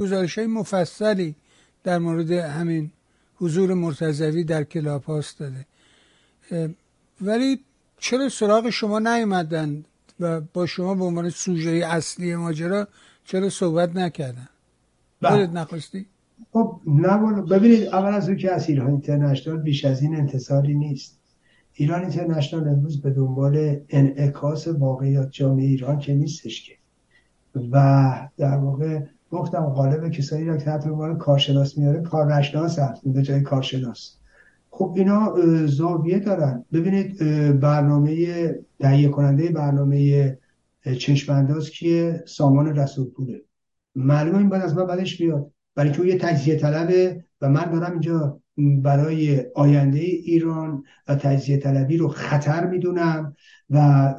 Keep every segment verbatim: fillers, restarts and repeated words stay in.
گزارش‌های مفصلی در مورد همین حضور مرتضوی در کلاب‌هاوس داده. ولی چرا سراغ شما نیامدند و با شما به عنوان سوژه اصلی ماجرا چرا صحبت نکردن؟ خودت نخواستی؟ خب نه والا. ببینید، اول از اون که از ایران اینترنشنال بیش از این انتظاری نیست. ایران اینترنشنال امروز به دنبال انعکاس واقعیات جامعه ایران که نیستش که، و در واقع گفتم غالب کسایی را که تحت عنوان کارشناس میاره کارشناس هست به جای کارشناس. خب اینا زاویه دارن. ببینید، برنامه تهیه کننده برنامه چشم انداز کیه؟ سامان رسول پوره. معلومه این باید از من بعدش بیاد، برای اینکه اون یه تجزیه طلبه و من دارم اینجا برای آینده ایران و تجزیه طلبی رو خطر میدونم و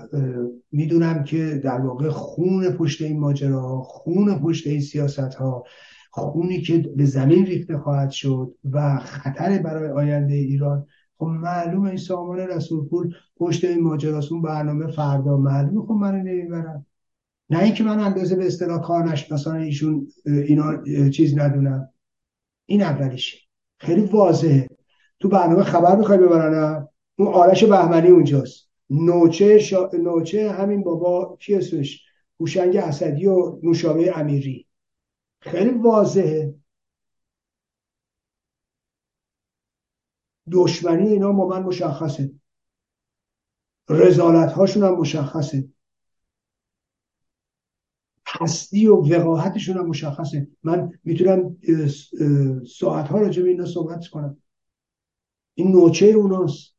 میدونم که در واقع خون پشت این ماجراها، خون پشت این سیاستها، خونی که به زمین ریخته خواهد شد و خطر برای آینده ایران. خب معلومه این سامان رسول پور پشت این ماجراست. اون برنامه فردا معلومه خب من رو نمیبرم. نه اینکه من اندازه به اصطلاح کارشناسان ایشون اینا چیز ندونم. این اولیشه، خیلی واضحه. تو برنامه خبر میخوای ببرنم، اون آرش بهمنی اونجاست، نوچه شا... نوچه همین بابا کی اسمش، هوشنگ اسدی و نوشابه امیری. خیلی واضحه دشمنی اینا با من مشخصه، رزالت هاشون هم مشخصه، هستی و وقاحتشون هم مشخصه. من میتونم ساعتها راجع به اینا صحبت کنم. این نوچه اوناست.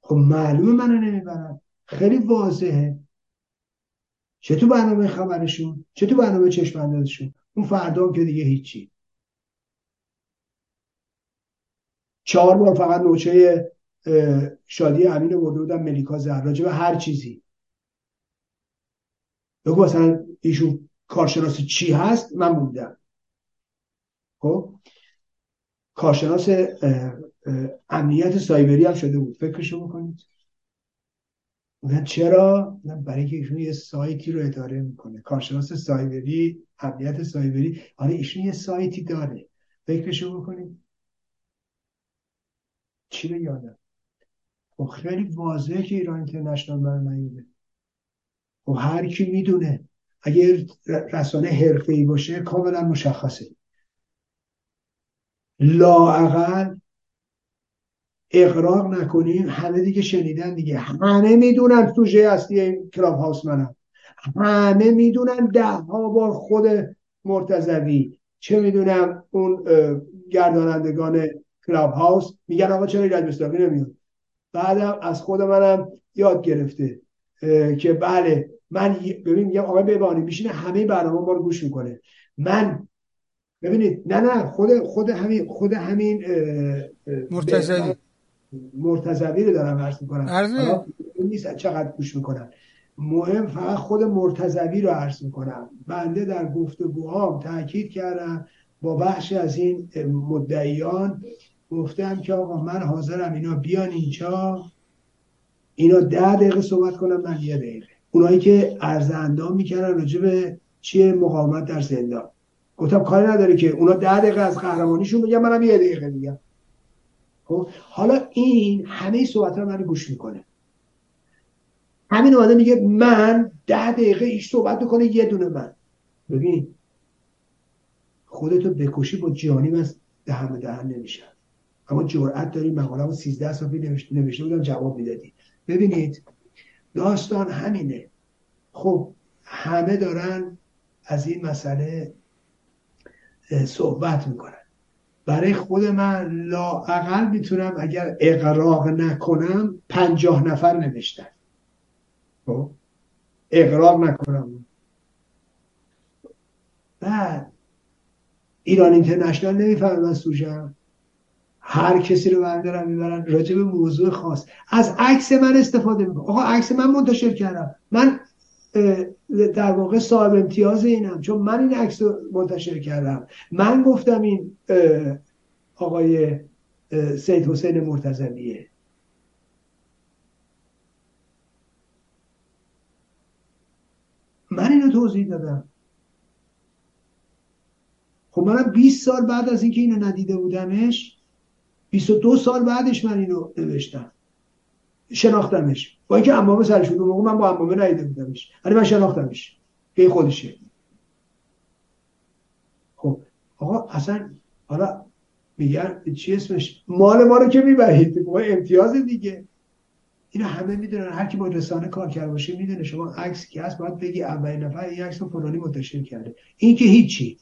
خب معلومه منو نمیبرن، خیلی واضحه، چه تو برنامه خبرشون چه تو برنامه چشم اندازشون. اون فردا که دیگه هیچی. چهار بار فقط نوچه شادی امین آلوردن ملیکا زهر راجع به هر چیزی. بگو اصلا ایشون کارشناس چی هست؟ من بودم. خب کارشناس امنیت سایبری هم شده بود، فکرشو بکنید. میگن چرا؟ برای که ایشون یه سایتی رو اداره میکنه. کارشناس سایبری، امنیت سایبری، آره ایشون یه سایتی داره، فکرشو بکنید. چی رو یادم؟ خب خیلی واضحه که ایران اینترنشنال برای نیومده. خب هر کی میدونه، اگر رسانه حرفه‌ای باشه کاملا مشخصه. لااقل اقراق نکنیم. همه دیگه شنیدن دیگه، همه میدونن سوژه اصلی این کلاب هاوس منم، همه میدونن ده ها بار خود مرتضوی، چه میدونم اون گردانندگان کلاب هاوس میگن آقا چرا ایراد مصداقی نمیاد. بعدم از خود منم یاد گرفته که بله من ببین میگم آقا ببانی میشینه همه برنامه ما رو گوش میکنه. من ببینید نه نه خود خود همین خود همین مرتضوی مرتضوی رو دارم عرض میکنم، عرض نیست چقدر گوش میکنن، مهم فقط خود مرتضوی رو عرض میکنم. بنده در گفتگوهام تاکید کردم با بخشی از این مدعیان، گفتم که آقا من حاضرم اینا بیان اینجا، اینا ده دقیقه صحبت کنم من یه دقیقه. اونایی که عرض اندام میکردن راجع به چیه مقاومت در زندان، گفتم کاری نداره که اونا ده دقیقه از قهرمانیشون بگم، منم یه دقیقه میگم. خب حالا این همه ای صحبت‌ها منو گوش میکنه. همین آدم میگه من ده دقیقه ایش صحبت میکنه یه دونه من. ببین خودتو بکشی با جهانی من دهن به دهن نمیشن، اما جرأت داری. مقاله‌مو سیزده صفحه نوشته بودم جواب میدادی. ببینید داستان همینه. خب همه دارن از این مسئله صحبت میکنن. برای خود من لااقل میتونم اگر اقراق نکنم پنجاه نفر نوشتن. خب اقراق نکنم. بعد ایران اینترنشنال نمیفهمه من سوژه‌ام، هر کسی رو بردارم میبرن راجع به موضوع خاص. از عکس من استفاده میکنم. آقا عکس من منتشر کردم، من در واقع صاحب امتیاز اینم چون من این عکس رو منتشر کردم. من گفتم این آقای سید حسین مرتضویه. من اینو توضیح دادم. خب منم بیست سال بعد از اینکه اینو ندیده بودمش، بیست و دو سال بعدش من اینو نوشتم، شناختمش، با اینکه عمامه سرش بود، موقع من با عمامه ندیده بودمش، ولی من شناختمش که این خودشه. خب آقا اصلا حالا میگن چی اسمش، مال ما رو که میبرید با امتیاز دیگه، اینو همه میدونن، هر کی با رسانه کار کرده باشه میدونه شما عکس کی هست باید بگی اولین نفر این عکس رو فلانی منتشر کرده. این که هیچی،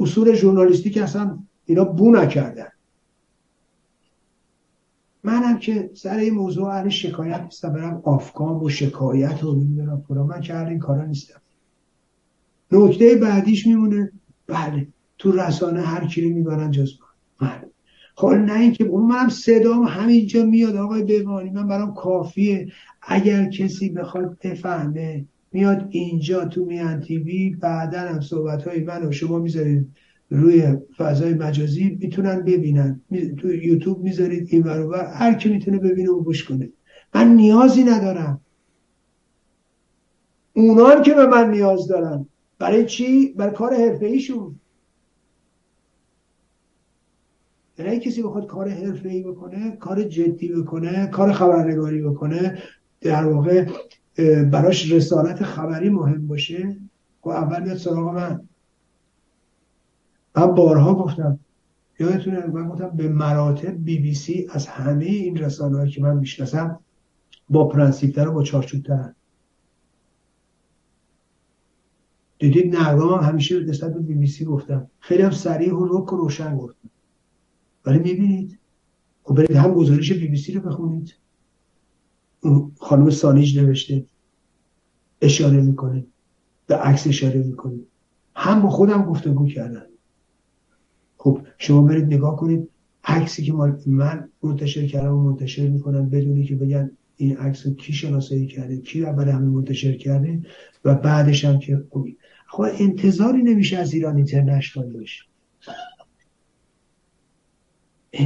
اصول ژورنالیستیک اصلا اینا بو نکردن. منم که سر این موضوع اهل شکایت نیستم، برم آفکام و شکایت و میدونم فلان، من که اهل این کارا نیستم. نکته بعدیش میمونه بله تو رسانه هر کی رو میبرن جز من. بله. حالا نه اینکه منم صدام همینجا میاد آقای بهمانی، من برام کافیه. اگر کسی بخواد بفهمه میاد اینجا تو میهن تیوی، بعدا هم صحبت‌های من و شما میذارید روی فضای مجازی، میتونن ببینن، تو یوتیوب میذارید این ور اون ور، هر کی میتونه ببینه و گوش کنه. من نیازی ندارم، اونا که به من نیاز دارن. برای چی؟ برای کار حرفه‌ایشون. یعنی کسی بخواد کار حرفه‌ای بکنه، کار جدی بکنه، کار خبرنگاری بکنه، در واقع براش رسالت خبری مهم باشه، و اول میاد سراغ من. من بارها گفتم، یادتونه من گفتم به مراتب بی بی سی از همه این رسانه‌ای که من میشناسم با پرنسیپ‌تر و با چارچوب‌ترن. دیدید نقدام هم همیشه نسبت به بی بی سی گفتم، خیلی هم صریح و رک و روشن گفتم، ولی میبینید خب برید هم گزارش بی بی سی رو بخونید، خانم سانیج نوشته، اشاره میکنه، به عکس اشاره میکنه، هم با خودم گفتگو کردن. خب شما برید نگاه کنید عکسی که من منتشر کردم و منتشر میکنن بدونی که بگن این عکس رو کی شناسایی کرده، کی اول همه منتشر کرده و بعدش هم که خوبی. خب انتظاری نمیشه از ایران اینترنشنال باشه،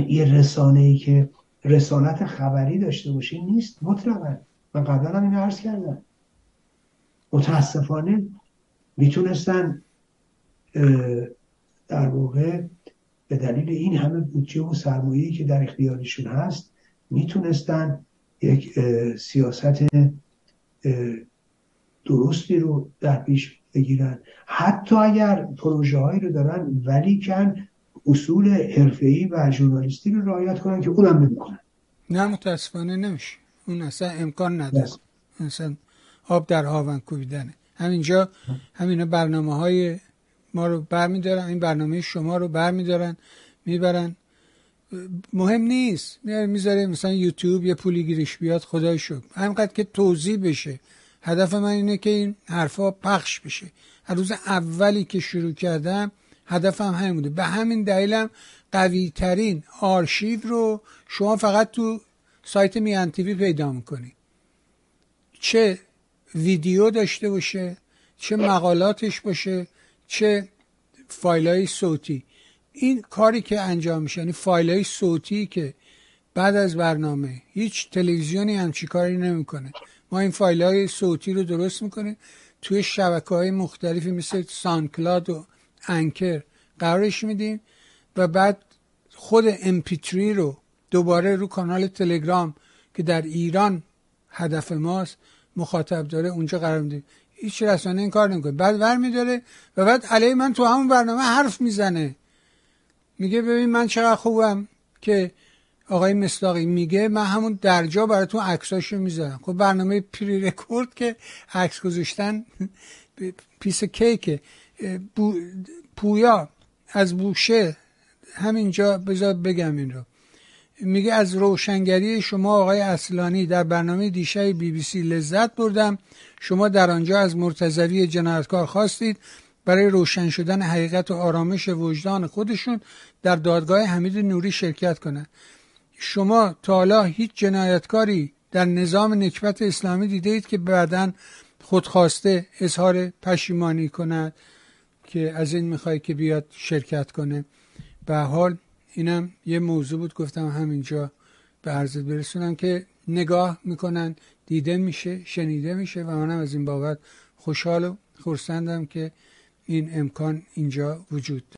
یه رسانه‌ای که رسالت خبری داشته باشه نیست مطلقا. من قبلا هم اینو عرض کردم، متاسفانه میتونستن در واقع به دلیل این همه بودجه و سرمایه‌ای که در اختیارشون هست میتونستن یک سیاست درستی رو در پیش بگیرن، حتی اگر پروژه هایی رو دارن، ولی کن اصول حرفه‌ای و ژورنالیستی رو رعایت کنن که اونم نمی‌کنن. نه متاسفانه نمیشه، اون اصلا امکان نداره، اصلا آب در هاون کوبیدنه. همینجا همینا برنامه‌های ما رو برمی‌دارن، این برنامه شما رو برمی‌دارن میبرن، مهم نیست میذاره مثلا یوتیوب یه پولی گیرش بیاد، خدای شکر. همینقدر که توضیح بشه، هدف من اینه که این حرفا پخش بشه. از روز اولی که شروع کردم هدفم همین بوده، به همین دلیلم قوی ترین آرشیو رو شما فقط تو سایت میهن تیوی پیدا میکنید، چه ویدیو داشته باشه، چه مقالاتش باشه، چه فایلای صوتی. این کاری که انجام میشه، یعنی فایلای صوتی که بعد از برنامه هیچ تلویزیونی همچی کاری نمیکنه. ما این فایلای صوتی رو درست میکنیم، توی شبکه‌های مختلفی مثل ساندکلاود و انکر قرارش میدیم و بعد خود ام پی تری رو دوباره رو کانال تلگرام که در ایران هدف ماست، مخاطب داره، اونجا قرار میدیم. هیچ رسانه این کار نمیکنه، بعد ور میداره و بعد علیه من تو همون برنامه حرف میزنه، میگه ببین من چقدر خوبم که آقای مصداقی میگه، من همون درجا براتون عکساشو میذارم. خب برنامه پری رکورد که عکس گذاشتن پیس کیک بو... پویا از بوشه. همینجا بذار بگم این رو، میگه از روشنگری شما آقای اصلانی در برنامه دیشب بی بی سی لذت بردم، شما در آنجا از مرتضوی جنایتکار خواستید برای روشن شدن حقیقت و آرامش وجدان خودشون در دادگاه حمید نوری شرکت کنند. شما تا حالا هیچ جنایتکاری در نظام نکبت اسلامی دیده اید که بعداً خودخواسته اظهار پشیمانی کند که از این میخوای که بیاد شرکت کنه؟ به حال اینم یه موضوع بود، گفتم همینجا به عرضت برسونم که نگاه میکنن، دیده میشه، شنیده میشه و منم از این بابت خوشحال و خرسندم که این امکان اینجا وجود دارد.